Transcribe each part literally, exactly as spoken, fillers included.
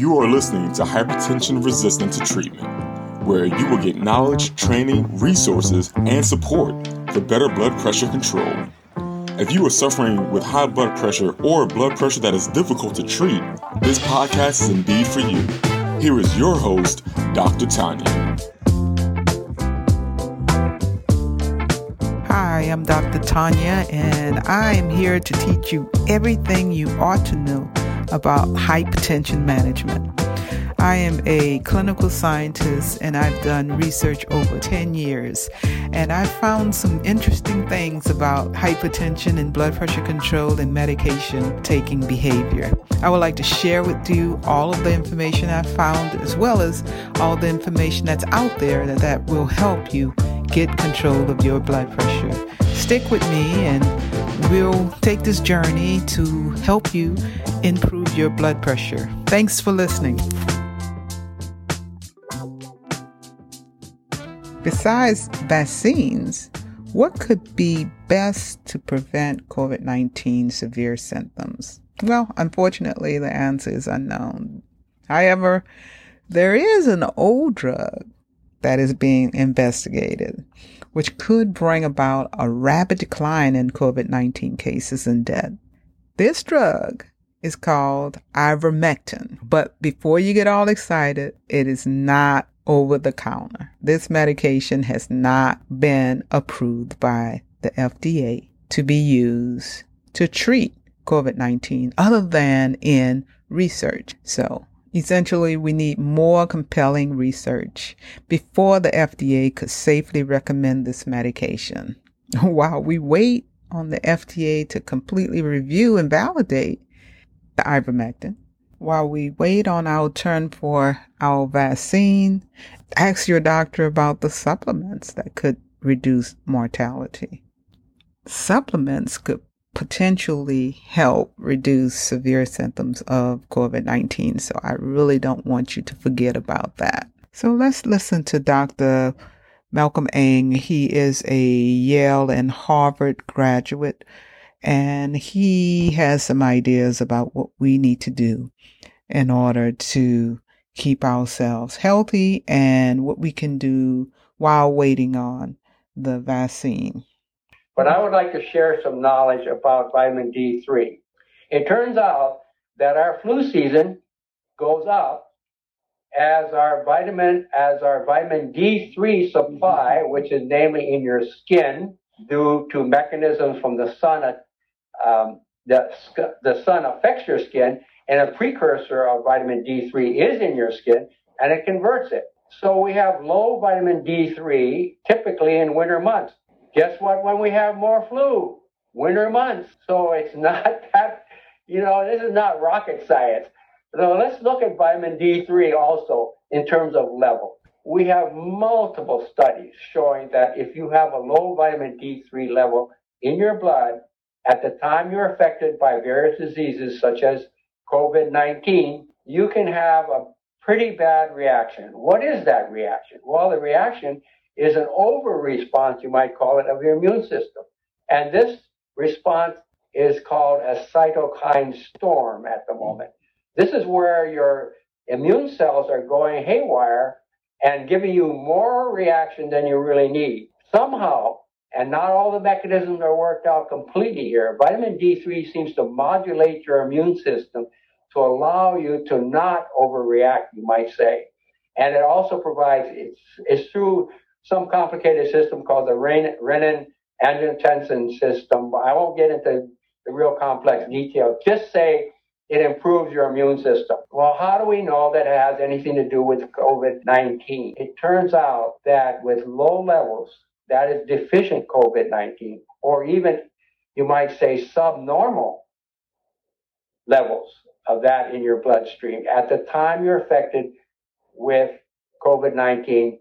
You are listening to Hypertension Resistant to Treatment, where you will get knowledge, training, resources, and support for better blood pressure control. If you are suffering with high blood pressure or blood pressure that is difficult to treat, this podcast is indeed for you. Here is your host, Doctor Tanya. Hi, I'm Doctor Tanya, and I am here to teach you everything you ought to know about hypertension management. I am a clinical scientist, and I've done research over ten years, and I've found some interesting things about hypertension and blood pressure control and medication taking behavior. I would like to share with you all of the information I've found, as well as all the information that's out there that, that will help you get control of your blood pressure. Stick with me, and we'll take this journey to help you improve your blood pressure. Thanks for listening. Besides vaccines, what could be best to prevent COVID nineteen severe symptoms? Well, unfortunately, the answer is unknown. However, there is an old drug that is being investigated, which could bring about a rapid decline in COVID nineteen cases and death. This drug is called ivermectin, but before you get all excited, it is not over the counter. This medication has not been approved by the F D A to be used to treat COVID nineteen other than in research. So essentially, we need more compelling research before the F D A could safely recommend this medication. While we wait on the F D A to completely review and validate the ivermectin, while we wait on our turn for our vaccine, ask your doctor about the supplements that could reduce mortality. Supplements could potentially help reduce severe symptoms of COVID nineteen. So I really don't want you to forget about that. So let's listen to Doctor Malcolm Ng. He is a Yale and Harvard graduate, and he has some ideas about what we need to do in order to keep ourselves healthy and what we can do while waiting on the vaccine. But I would like to share some knowledge about vitamin D three. It turns out that our flu season goes up as our vitamin, as our vitamin D three supply, which is namely in your skin due to mechanisms from the sun. Um, the, the sun affects your skin, and a precursor of vitamin D three is in your skin, and it converts it. So we have low vitamin D three typically in winter months. Guess what? When we have more flu, winter months. So it's not that, you know, this is not rocket science. So let's look at vitamin D three also in terms of level. We have multiple studies showing that if you have a low vitamin D three level in your blood at the time you're affected by various diseases such as COVID nineteen, you can have a pretty bad reaction. What is that reaction? Well, the reaction is an over-response, you might call it, of your immune system. And this response is called a cytokine storm at the moment. This is where your immune cells are going haywire and giving you more reaction than you really need. Somehow, and not all the mechanisms are worked out completely here, vitamin D three seems to modulate your immune system to allow you to not overreact, you might say. And it also provides, it's, it's through some complicated system called the Renin-Angiotensin system. I won't get into the real complex detail. Just say it improves your immune system. Well, how do we know that it has anything to do with COVID nineteen? It turns out that with low levels, that is deficient COVID nineteen, or even you might say subnormal levels of that in your bloodstream at the time you're affected with COVID nineteen,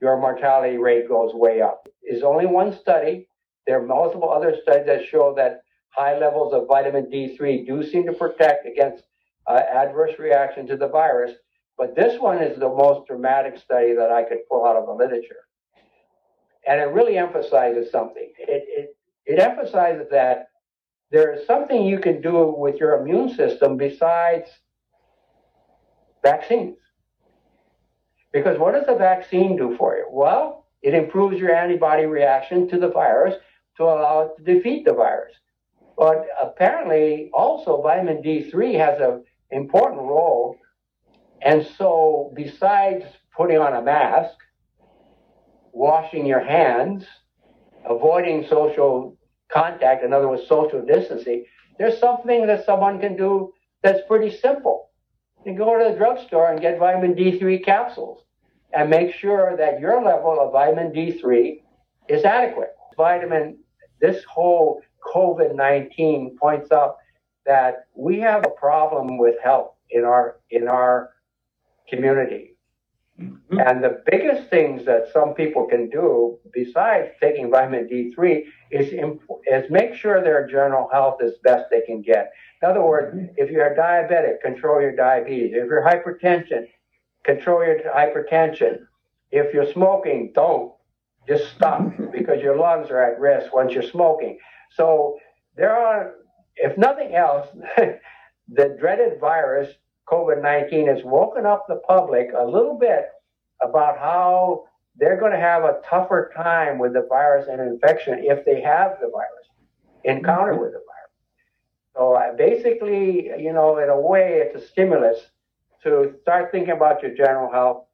your mortality rate goes way up. It's only one study. There are multiple other studies that show that high levels of vitamin D three do seem to protect against uh, adverse reaction to the virus, but this one is the most dramatic study that I could pull out of the literature. And it really emphasizes something. It, it, it emphasizes that there is something you can do with your immune system besides vaccines. Because what does the vaccine do for you? Well, it improves your antibody reaction to the virus to allow it to defeat the virus. But apparently also vitamin D three has an important role. And so besides putting on a mask, washing your hands, avoiding social contact, in other words, social distancing, there's something that someone can do that's pretty simple. You can go to the drugstore and get vitamin D three capsules and make sure that your level of vitamin D three is adequate. Vitamin, this whole COVID nineteen points up that we have a problem with health in our, in our community. Mm-hmm. And the biggest things that some people can do besides taking vitamin D three is, imp is make sure their general health is best they can get. In other words, mm-hmm. if you're diabetic, control your diabetes. If you're hypertension, control your hypertension. If you're smoking, don't. Just stop because your lungs are at risk once you're smoking. So there are, if nothing else, the dreaded virus COVID nineteen has woken up the public a little bit about how they're going to have a tougher time with the virus and infection if they have the virus, encounter mm-hmm. with the virus. So I basically, you know, in a way, it's a stimulus to start thinking about your general health,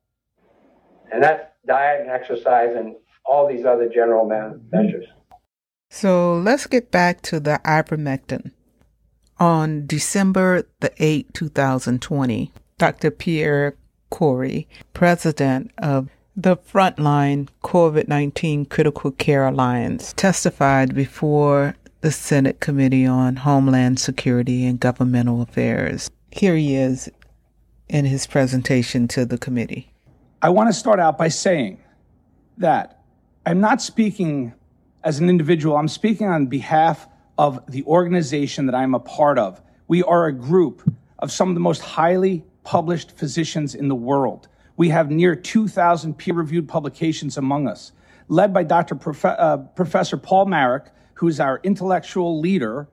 and that's diet and exercise and all these other general measures. So let's get back to the ivermectin. On December the eighth, two thousand twenty, Doctor Pierre Kory, president of the Frontline COVID nineteen Critical Care Alliance, testified before the Senate Committee on Homeland Security and Governmental Affairs. Here he is in his presentation to the committee. I want to start out by saying that I'm not speaking as an individual. I'm speaking on behalf of the organization that I'm a part of. We are a group of some of the most highly published physicians in the world. We have near two thousand peer-reviewed publications among us, led by Doctor Prof- uh, Professor Paul Marik, who is our intellectual leader.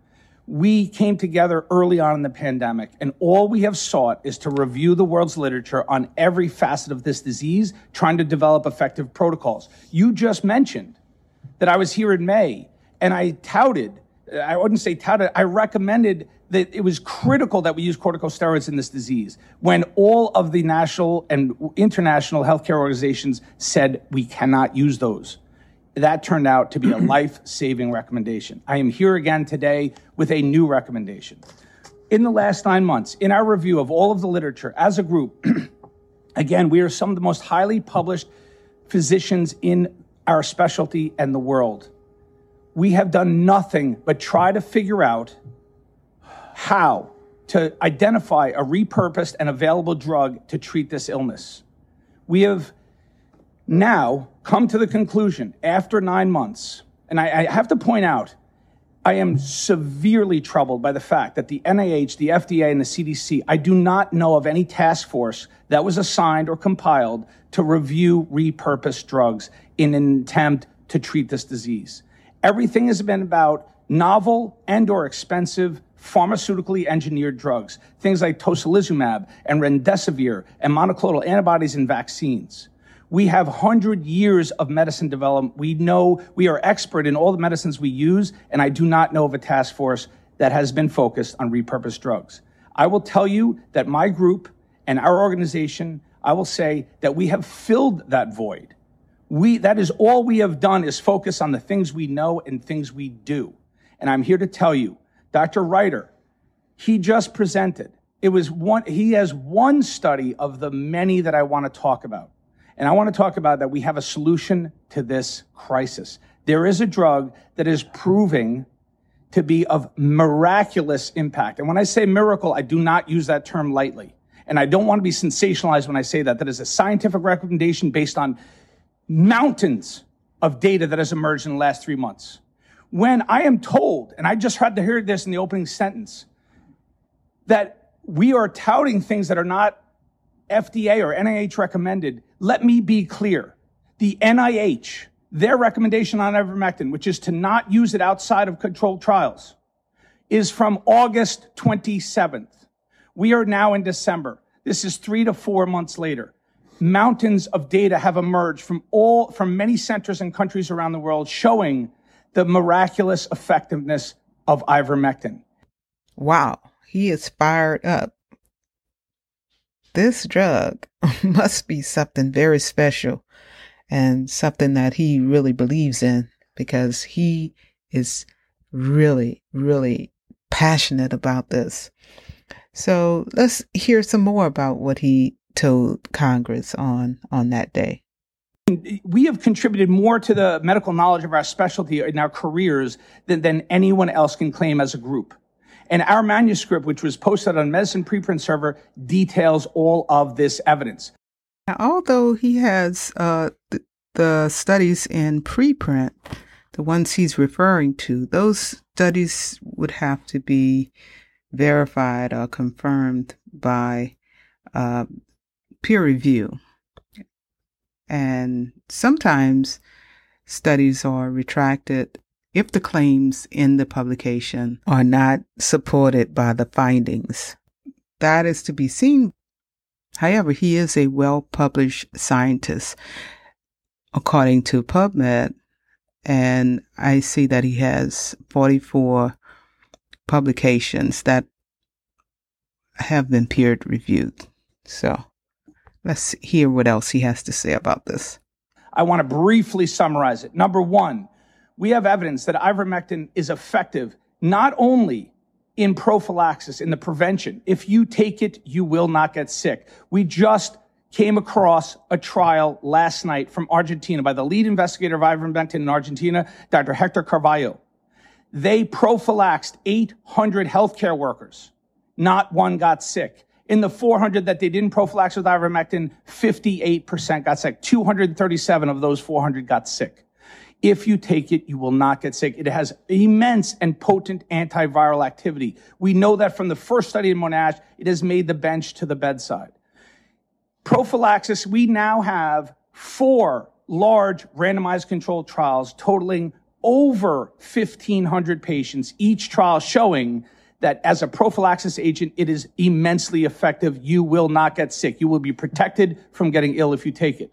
We came together early on in the pandemic, and all we have sought is to review the world's literature on every facet of this disease, trying to develop effective protocols. You just mentioned that I was here in May, and I touted I wouldn't say touted, I recommended that it was critical that we use corticosteroids in this disease when all of the national and international healthcare organizations said we cannot use those. That turned out to be a life-saving recommendation. I am here again today with a new recommendation. In the last nine months, in our review of all of the literature as a group, again, we are some of the most highly published physicians in our specialty and the world. We have done nothing but try to figure out how to identify a repurposed and available drug to treat this illness. We have now come to the conclusion after nine months, and I, I have to point out, I am severely troubled by the fact that the N I H, the F D A, and the C D C, I do not know of any task force that was assigned or compiled to review repurposed drugs in an attempt to treat this disease. Everything has been about novel and or expensive pharmaceutically engineered drugs, things like tocilizumab and remdesivir and monoclonal antibodies and vaccines. We have one hundred years of medicine development. We know we are expert in all the medicines we use, and I do not know of a task force that has been focused on repurposed drugs. I will tell you that my group and our organization, I will say that we have filled that void. We, that is all we have done is focus on the things we know and things we do. And I'm here to tell you, Doctor Ryder, he just presented. It was one, he has one study of the many that I want to talk about. And I want to talk about that we have a solution to this crisis. There is a drug that is proving to be of miraculous impact. And when I say miracle, I do not use that term lightly. And I don't want to be sensationalized when I say that. That is a scientific recommendation based on mountains of data that has emerged in the last three months. When I am told, and I just had to hear this in the opening sentence, that we are touting things that are not F D A or N I H recommended, let me be clear. The N I H, their recommendation on ivermectin, which is to not use it outside of controlled trials, is from August twenty-seventh. We are now in December. This is three to four months later. Mountains of data have emerged from all, from many centers and countries around the world showing the miraculous effectiveness of ivermectin. Wow, he is fired up. This drug must be something very special and something that he really believes in, because he is really, really passionate about this. So let's hear some more about what he told Congress on, on that day. We have contributed more to the medical knowledge of our specialty in our careers than, than anyone else can claim as a group. And our manuscript, which was posted on Medicine Preprint Server, details all of this evidence. Now, although he has uh, th- the studies in preprint, the ones he's referring to, those studies would have to be verified or confirmed by uh, peer review. And sometimes studies are retracted if the claims in the publication are not supported by the findings. That is to be seen. However, he is a well-published scientist, according to PubMed, and I see that he has forty-four publications that have been peer-reviewed. So let's hear what else he has to say about this. I want to briefly summarize it. Number one, we have evidence that ivermectin is effective not only in prophylaxis, in the prevention. If you take it, you will not get sick. We just came across a trial last night from Argentina by the lead investigator of ivermectin in Argentina, Doctor Hector Carvalho. They prophylaxed eight hundred healthcare workers. Not one got sick. In the four hundred that they didn't prophylax with ivermectin, fifty-eight percent got sick. two hundred thirty-seven of those four hundred got sick. If you take it, you will not get sick. It has immense and potent antiviral activity. We know that from the first study in Monash, it has made the bench to the bedside. Prophylaxis, we now have four large randomized controlled trials totaling over fifteen hundred patients, each trial showing that as a prophylaxis agent, it is immensely effective. You will not get sick. You will be protected from getting ill if you take it.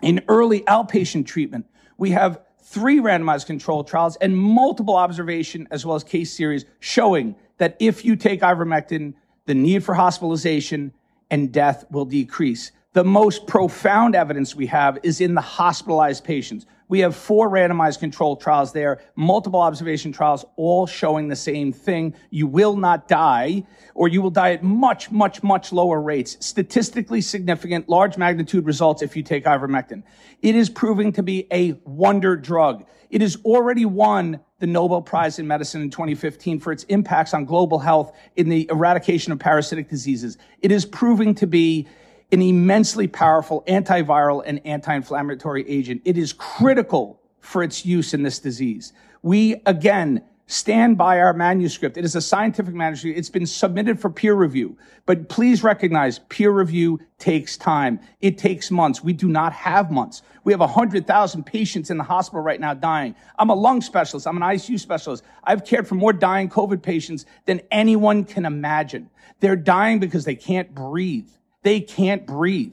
In early outpatient treatment, we have three randomized controlled trials and multiple observation as well as case series showing that if you take ivermectin, the need for hospitalization and death will decrease. The most profound evidence we have is in the hospitalized patients. We have four randomized controlled trials there, multiple observation trials, all showing the same thing. You will not die, or you will die at much, much, much lower rates. Statistically significant, large magnitude results if you take ivermectin. It is proving to be a wonder drug. It has already won the Nobel Prize in Medicine in twenty fifteen for its impacts on global health in the eradication of parasitic diseases. It is proving to be an immensely powerful antiviral and anti-inflammatory agent. It is critical for its use in this disease. We, again, stand by our manuscript. It is a scientific manuscript. It's been submitted for peer review. But please recognize peer review takes time. It takes months. We do not have months. We have one hundred thousand patients in the hospital right now dying. I'm a lung specialist. I'm an I C U specialist. I've cared for more dying COVID patients than anyone can imagine. They're dying because they can't breathe. They can't breathe.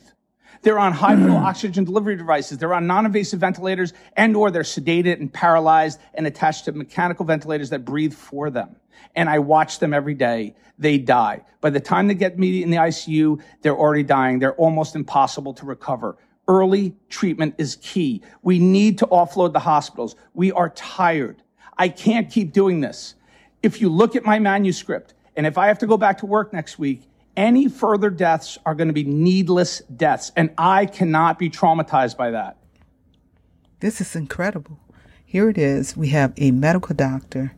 They're on high-flow oxygen delivery devices. They're on non-invasive ventilators, and or they're sedated and paralyzed and attached to mechanical ventilators that breathe for them. And I watch them every day. They die. By the time they get me in the I C U, they're already dying. They're almost impossible to recover. Early treatment is key. We need to offload the hospitals. We are tired. I can't keep doing this. If you look at my manuscript, and if I have to go back to work next week, any further deaths are going to be needless deaths, and I cannot be traumatized by that. This is incredible. Here it is. We have a medical doctor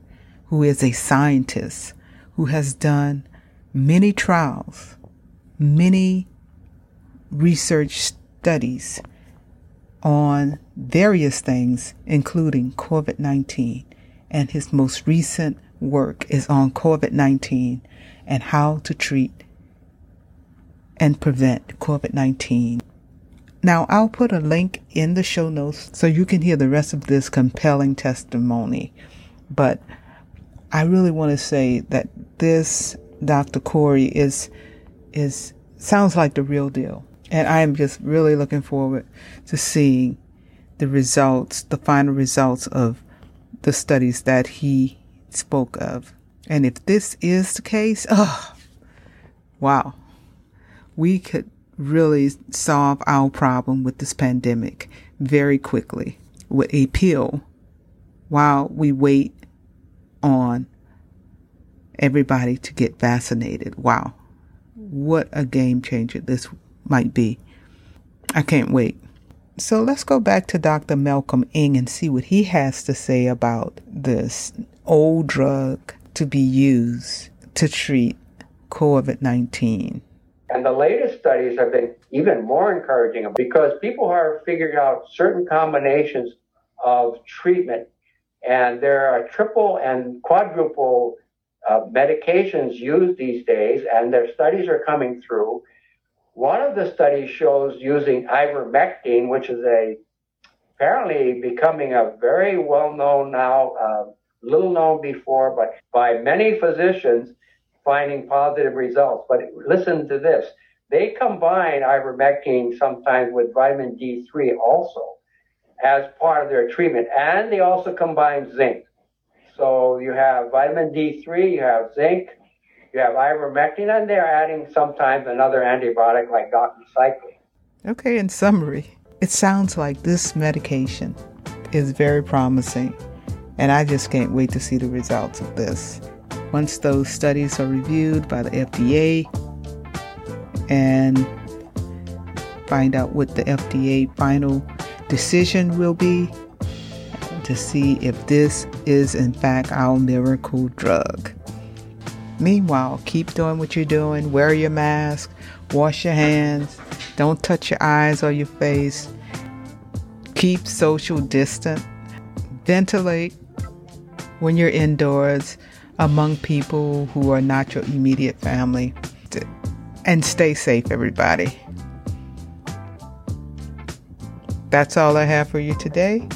who is a scientist who has done many trials, many research studies on various things, including COVID nineteen, and his most recent work is on COVID nineteen and how to treat and prevent COVID nineteen. Now, I'll put a link in the show notes so you can hear the rest of this compelling testimony. But I really want to say that this Doctor Kory is is sounds like the real deal. And I am just really looking forward to seeing the results, the final results of the studies that he spoke of. And if this is the case, oh, wow, we could really solve our problem with this pandemic very quickly with a pill while we wait on everybody to get vaccinated. Wow, what a game changer this might be. I can't wait. So let's go back to Doctor Malcolm Ng and see what he has to say about this old drug to be used to treat COVID nineteen. And the latest studies have been even more encouraging because people are figuring out certain combinations of treatment. And there are triple and quadruple uh, medications used these days, and their studies are coming through. One of the studies shows using ivermectin, which is a apparently becoming a very well-known now, uh, little known before, but by many physicians finding positive results. But listen to this. They combine ivermectin sometimes with vitamin D three also as part of their treatment, and they also combine zinc. So you have vitamin D three, you have zinc, you have ivermectin, and they're adding sometimes another antibiotic like doxycycline. Okay, in summary, it sounds like this medication is very promising, and I just can't wait to see the results of this. Once those studies are reviewed by the F D A and find out what the F D A final decision will be to see if this is in fact our miracle drug. Meanwhile, keep doing what you're doing. Wear your mask. Wash your hands. Don't touch your eyes or your face. Keep social distance. Ventilate when you're indoors among people who are not your immediate family. And stay safe, everybody. That's all I have for you today.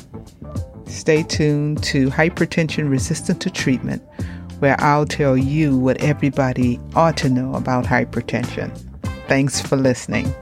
Stay tuned to Hypertension Resistant to Treatment, where I'll tell you what everybody ought to know about hypertension. Thanks for listening.